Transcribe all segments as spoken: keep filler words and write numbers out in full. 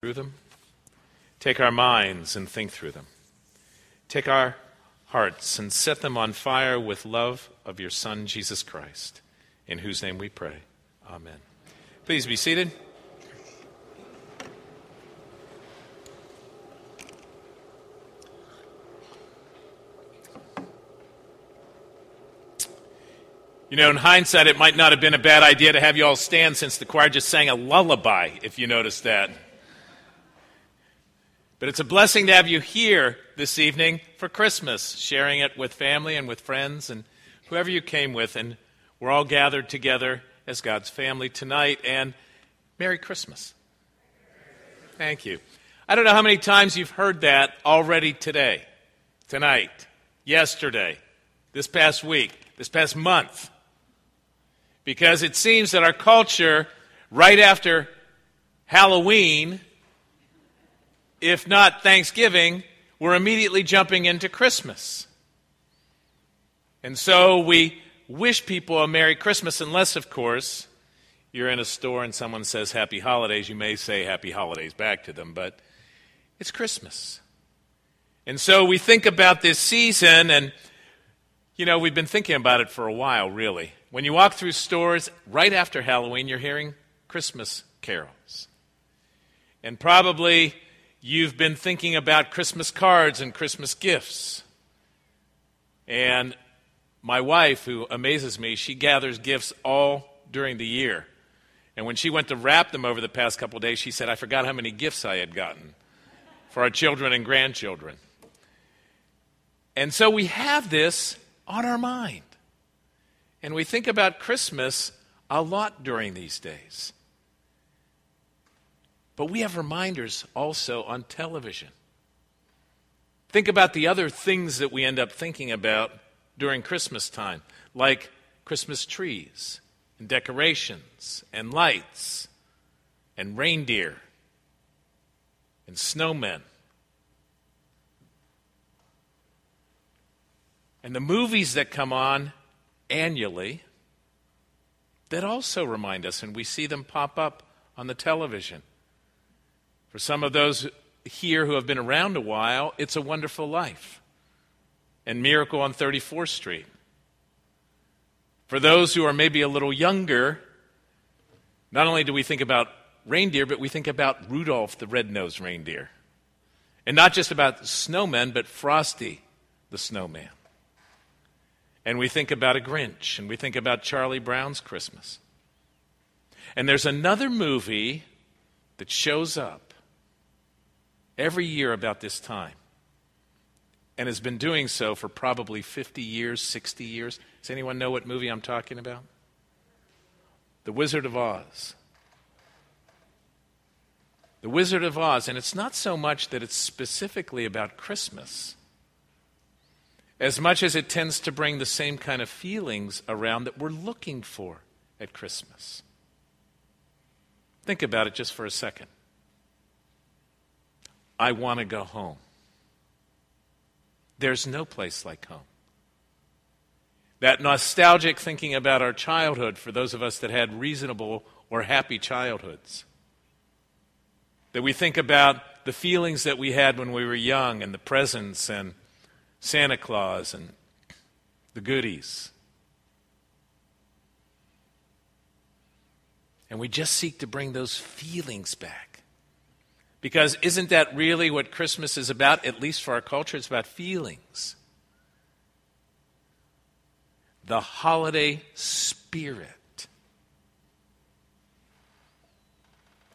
Through them. Take our minds and think through them. Take our hearts and set them on fire with love of your Son, Jesus Christ, in whose name we pray. Amen. Please be seated. You know, in hindsight, it might not have been a bad idea to have you all stand since the choir just sang a lullaby, if you noticed that. But it's a blessing to have you here this evening for Christmas, sharing it with family and with friends and whoever you came with. And we're all gathered together as God's family tonight. And Merry Christmas. Thank you. I don't know how many times you've heard that already today, tonight, yesterday, this past week, this past month. Because it seems that our culture, right after Halloween, if not Thanksgiving, we're immediately jumping into Christmas. And so we wish people a Merry Christmas, unless, of course, you're in a store and someone says Happy Holidays. You may say Happy Holidays back to them, but it's Christmas. And so we think about this season, and, you know, we've been thinking about it for a while, really. When you walk through stores right after Halloween, you're hearing Christmas carols. And probably you've been thinking about Christmas cards and Christmas gifts. And my wife, who amazes me, she gathers gifts all during the year. And when she went to wrap them over the past couple of days, she said, I forgot how many gifts I had gotten for our children and grandchildren. And so we have this on our mind. And we think about Christmas a lot during these days. But we have reminders also on television. Think about the other things that we end up thinking about during Christmas time, like Christmas trees and decorations and lights and reindeer and snowmen. And the movies that come on annually that also remind us, and we see them pop up on the television. For some of those here who have been around a while, It's a Wonderful Life and Miracle on thirty-fourth Street. For those who are maybe a little younger, not only do we think about reindeer, but we think about Rudolph the Red-Nosed Reindeer. And not just about snowmen, but Frosty the Snowman. And we think about a Grinch, and we think about Charlie Brown's Christmas. And there's another movie that shows up every year about this time, and has been doing so for probably fifty years, sixty years. Does anyone know what movie I'm talking about? The Wizard of Oz. The Wizard of Oz, and it's not so much that it's specifically about Christmas, as much as it tends to bring the same kind of feelings around that we're looking for at Christmas. Think about it just for a second. I want to go home. There's no place like home. That nostalgic thinking about our childhood, for those of us that had reasonable or happy childhoods. That we think about the feelings that we had when we were young, and the presents and Santa Claus and the goodies. And we just seek to bring those feelings back. Because isn't that really what Christmas is about, at least for our culture? It's about feelings. The holiday spirit.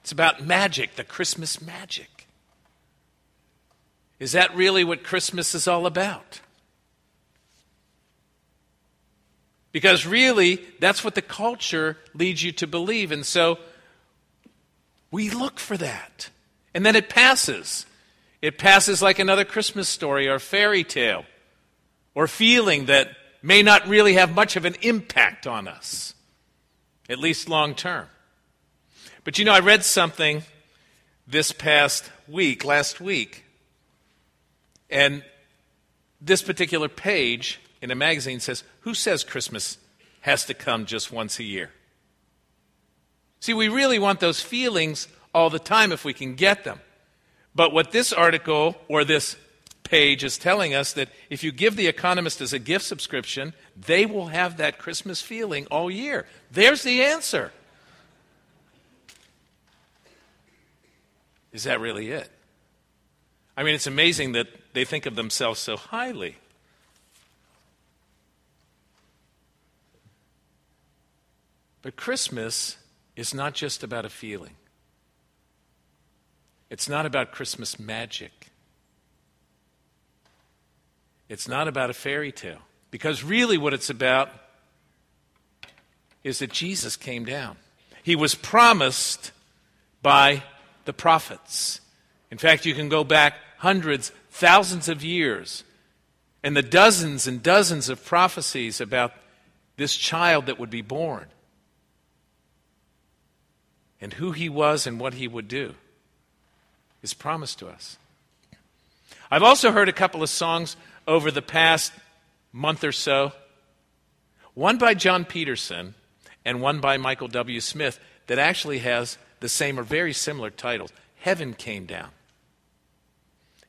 It's about magic, the Christmas magic. Is that really what Christmas is all about? Because really, that's what the culture leads you to believe. And so we look for that. And then it passes. It passes like another Christmas story or fairy tale or feeling that may not really have much of an impact on us, at least long term. But you know, I read something this past week, last week, and this particular page in a magazine says, who says Christmas has to come just once a year? See, we really want those feelings all the time if we can get them. But what this article or this page is telling us that if you give The Economist as a gift subscription, they will have that Christmas feeling all year. There's the answer. Is that really it? I mean, it's amazing that they think of themselves so highly. But Christmas is not just about a feeling. It's not about Christmas magic. It's not about a fairy tale. Because really what it's about is that Jesus came down. He was promised by the prophets. In fact, you can go back hundreds, thousands of years, and the dozens and dozens of prophecies about this child that would be born, and who he was and what he would do is promised to us. I've also heard a couple of songs over the past month or so, one by John Peterson and one by Michael W. Smith, that actually has the same or very similar titles. Heaven Came Down.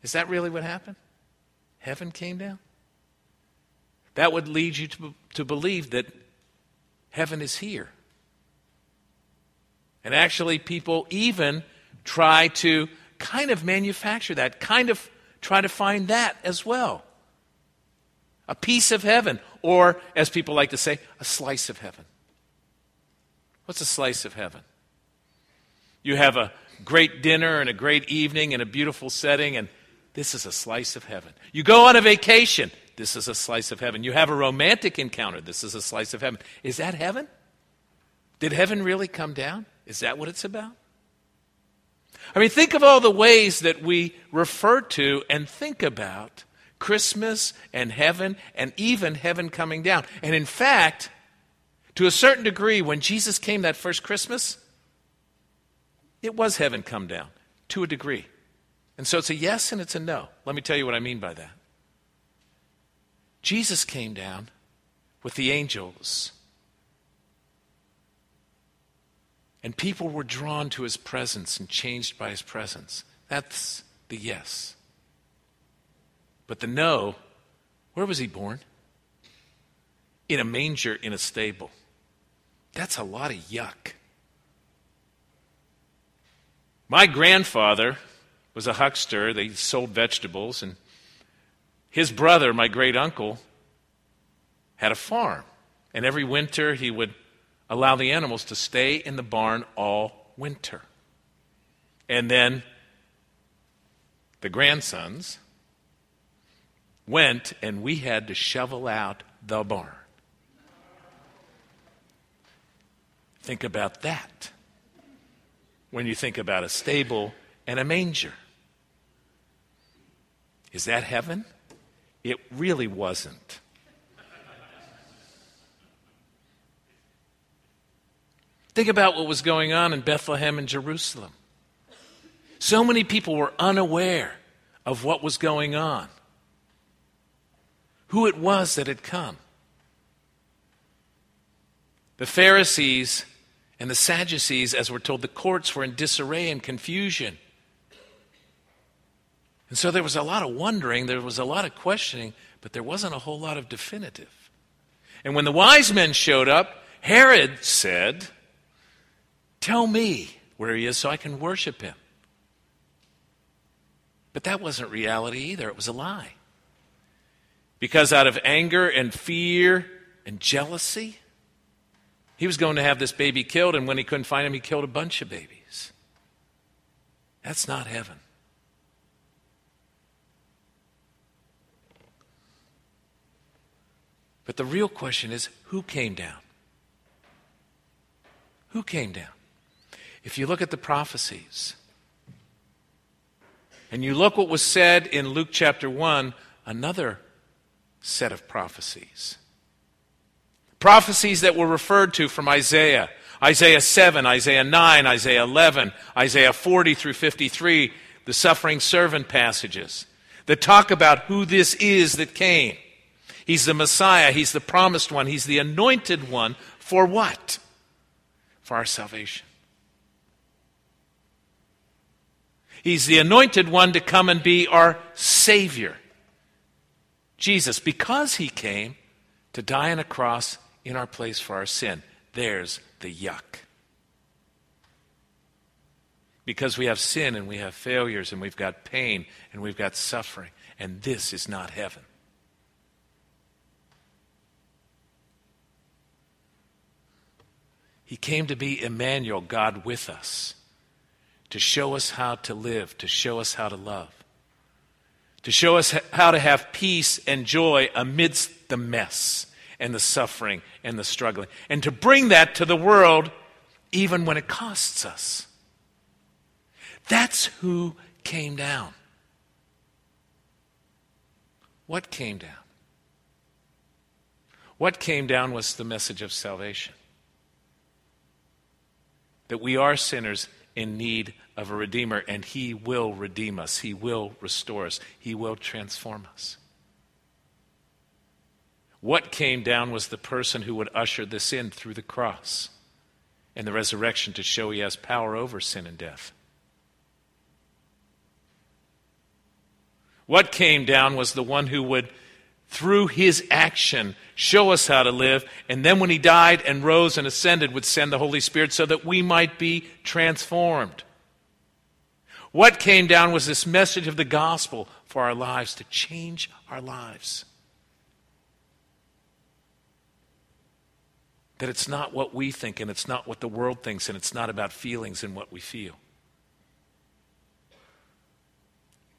Is that really what happened? Heaven came down? That would lead you to, to believe that heaven is here. And actually, people even try to kind of manufacture that, kind of try to find that as well. A piece of heaven, or as people like to say, a slice of heaven. What's a slice of heaven? You have a great dinner and a great evening and a beautiful setting, and this is a slice of heaven. You go on a vacation, this is a slice of heaven. You have a romantic encounter, this is a slice of heaven. Is that heaven? Did heaven really come down? Is that what it's about? I mean, think of all the ways that we refer to and think about Christmas and heaven and even heaven coming down. And in fact, to a certain degree, when Jesus came that first Christmas, it was heaven come down to a degree. And so it's a yes and it's a no. Let me tell you what I mean by that. Jesus came down with the angels, and people were drawn to his presence and changed by his presence. That's the yes. But the no, where was he born? In a manger, in a stable. That's a lot of yuck. My grandfather was a huckster. They sold vegetables. And his brother, my great uncle, had a farm. And every winter he would allow the animals to stay in the barn all winter. And then the grandsons went, and we had to shovel out the barn. Think about that when you think about a stable and a manger. Is that heaven? It really wasn't. Think about what was going on in Bethlehem and Jerusalem. So many people were unaware of what was going on, who it was that had come. The Pharisees and the Sadducees, as we're told, the courts were in disarray and confusion. And so there was a lot of wondering, there was a lot of questioning, but there wasn't a whole lot of definitive. And when the wise men showed up, Herod said, "Tell me where he is so I can worship him." But that wasn't reality either. It was a lie. Because out of anger and fear and jealousy, he was going to have this baby killed, and when he couldn't find him, he killed a bunch of babies. That's not heaven. But the real question is, who came down? Who came down? If you look at the prophecies, and you look what was said in Luke chapter one, another set of prophecies. Prophecies that were referred to from Isaiah. Isaiah seven, Isaiah nine, Isaiah eleven, Isaiah forty through fifty-three, the suffering servant passages that talk about who this is that came. He's the Messiah. He's the promised one. He's the anointed one for what? For our salvation. He's the anointed one to come and be our Savior. Jesus, because he came to die on a cross in our place for our sin, there's the yuck. Because we have sin and we have failures and we've got pain and we've got suffering, and this is not heaven. He came to be Emmanuel, God with us, to show us how to live, to show us how to love, to show us how to have peace and joy amidst the mess and the suffering and the struggling, and to bring that to the world even when it costs us. That's who came down. What came down? What came down was the message of salvation. That we are sinners in need of a Redeemer, and he will redeem us. He will restore us. He will transform us. What came down was the person who would usher this in through the cross and the resurrection to show he has power over sin and death. What came down was the one who would, through his action, show us how to live, and then when he died and rose and ascended, would send the Holy Spirit so that we might be transformed. What came down was this message of the gospel for our lives, to change our lives. That it's not what we think, and it's not what the world thinks, and it's not about feelings and what we feel.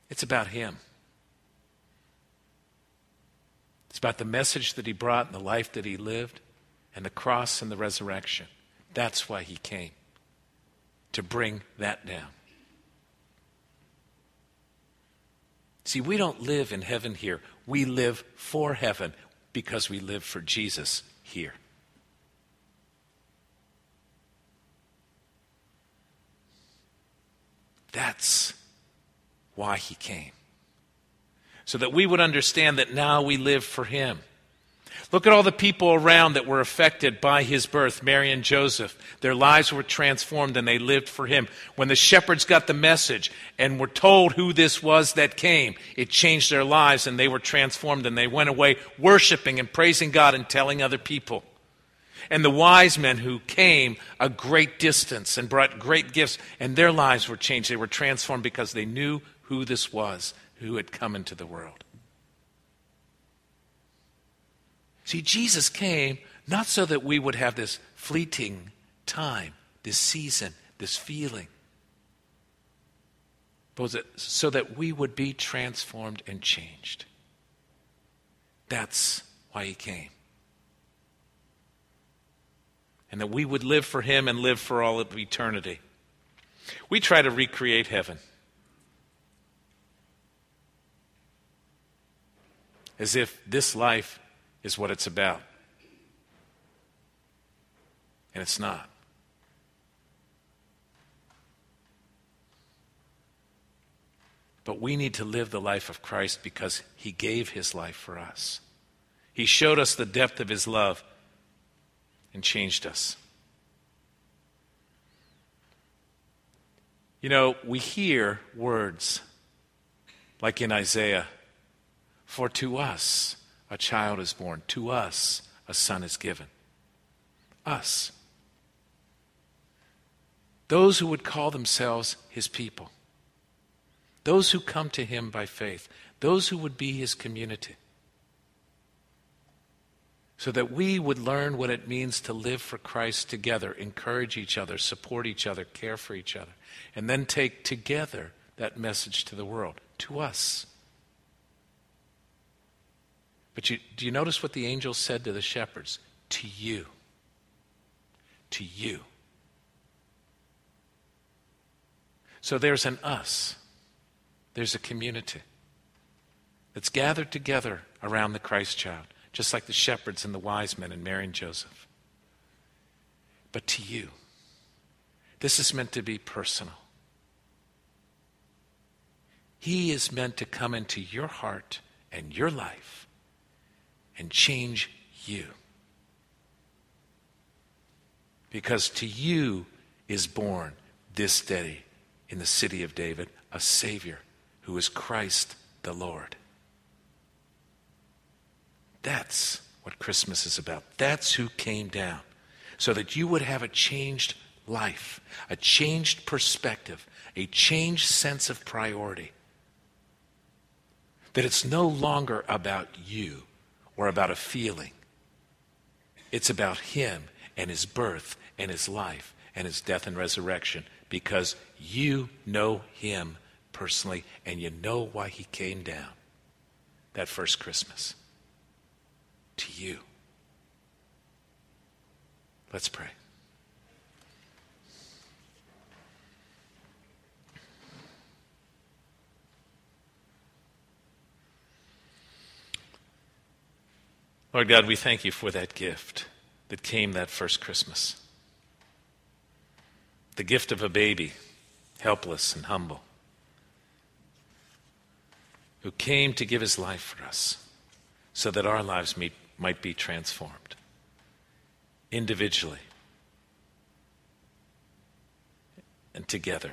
It's about him. It's about the message that he brought and the life that he lived and the cross and the resurrection. That's why he came, to bring that down. See, we don't live in heaven here. We live for heaven because we live for Jesus here. That's why he came. So that we would understand that now we live for him. Look at all the people around that were affected by his birth, Mary and Joseph. Their lives were transformed and they lived for him. When the shepherds got the message and were told who this was that came, it changed their lives and they were transformed and they went away worshiping and praising God and telling other people. And the wise men who came a great distance and brought great gifts, and their lives were changed. They were transformed because they knew who this was who had come into the world. See, Jesus came not so that we would have this fleeting time, this season, this feeling, but so that we would be transformed and changed. That's why he came. And that we would live for him and live for all of eternity. We try to recreate heaven as if this life is what it's about. And it's not. But we need to live the life of Christ because he gave his life for us. He showed us the depth of his love and changed us. You know, we hear words like in Isaiah, "For to us a child is born, to us a son is given." Us. Those who would call themselves his people. Those who come to him by faith. Those who would be his community. So that we would learn what it means to live for Christ together, encourage each other, support each other, care for each other, and then take together that message to the world, to us. But you, do you notice what the angel said to the shepherds? To you. To you. So there's an us. There's a community that's gathered together around the Christ child, just like the shepherds and the wise men and Mary and Joseph. But to you. This is meant to be personal. He is meant to come into your heart and your life and change you. Because to you is born this day in the city of David a Savior who is Christ the Lord. That's what Christmas is about. That's who came down, so that you would have a changed life, a changed perspective, a changed sense of priority. That it's no longer about you or about a feeling. It's about Him and His birth and His life and His death and resurrection, because you know Him personally and you know why He came down that first Christmas to you. Let's pray. Lord God, we thank you for that gift that came that first Christmas. The gift of a baby, helpless and humble, who came to give his life for us so that our lives meet, might be transformed individually and together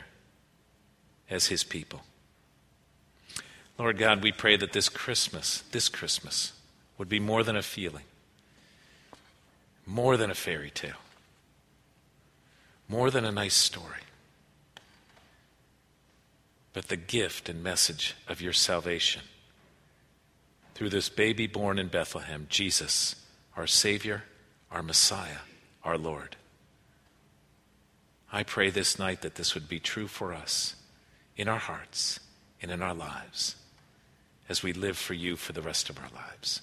as his people. Lord God, we pray that this Christmas, this Christmas, would be more than a feeling, more than a fairy tale, more than a nice story, but the gift and message of your salvation through this baby born in Bethlehem, Jesus, our Savior, our Messiah, our Lord. I pray this night that this would be true for us in our hearts and in our lives as we live for you for the rest of our lives.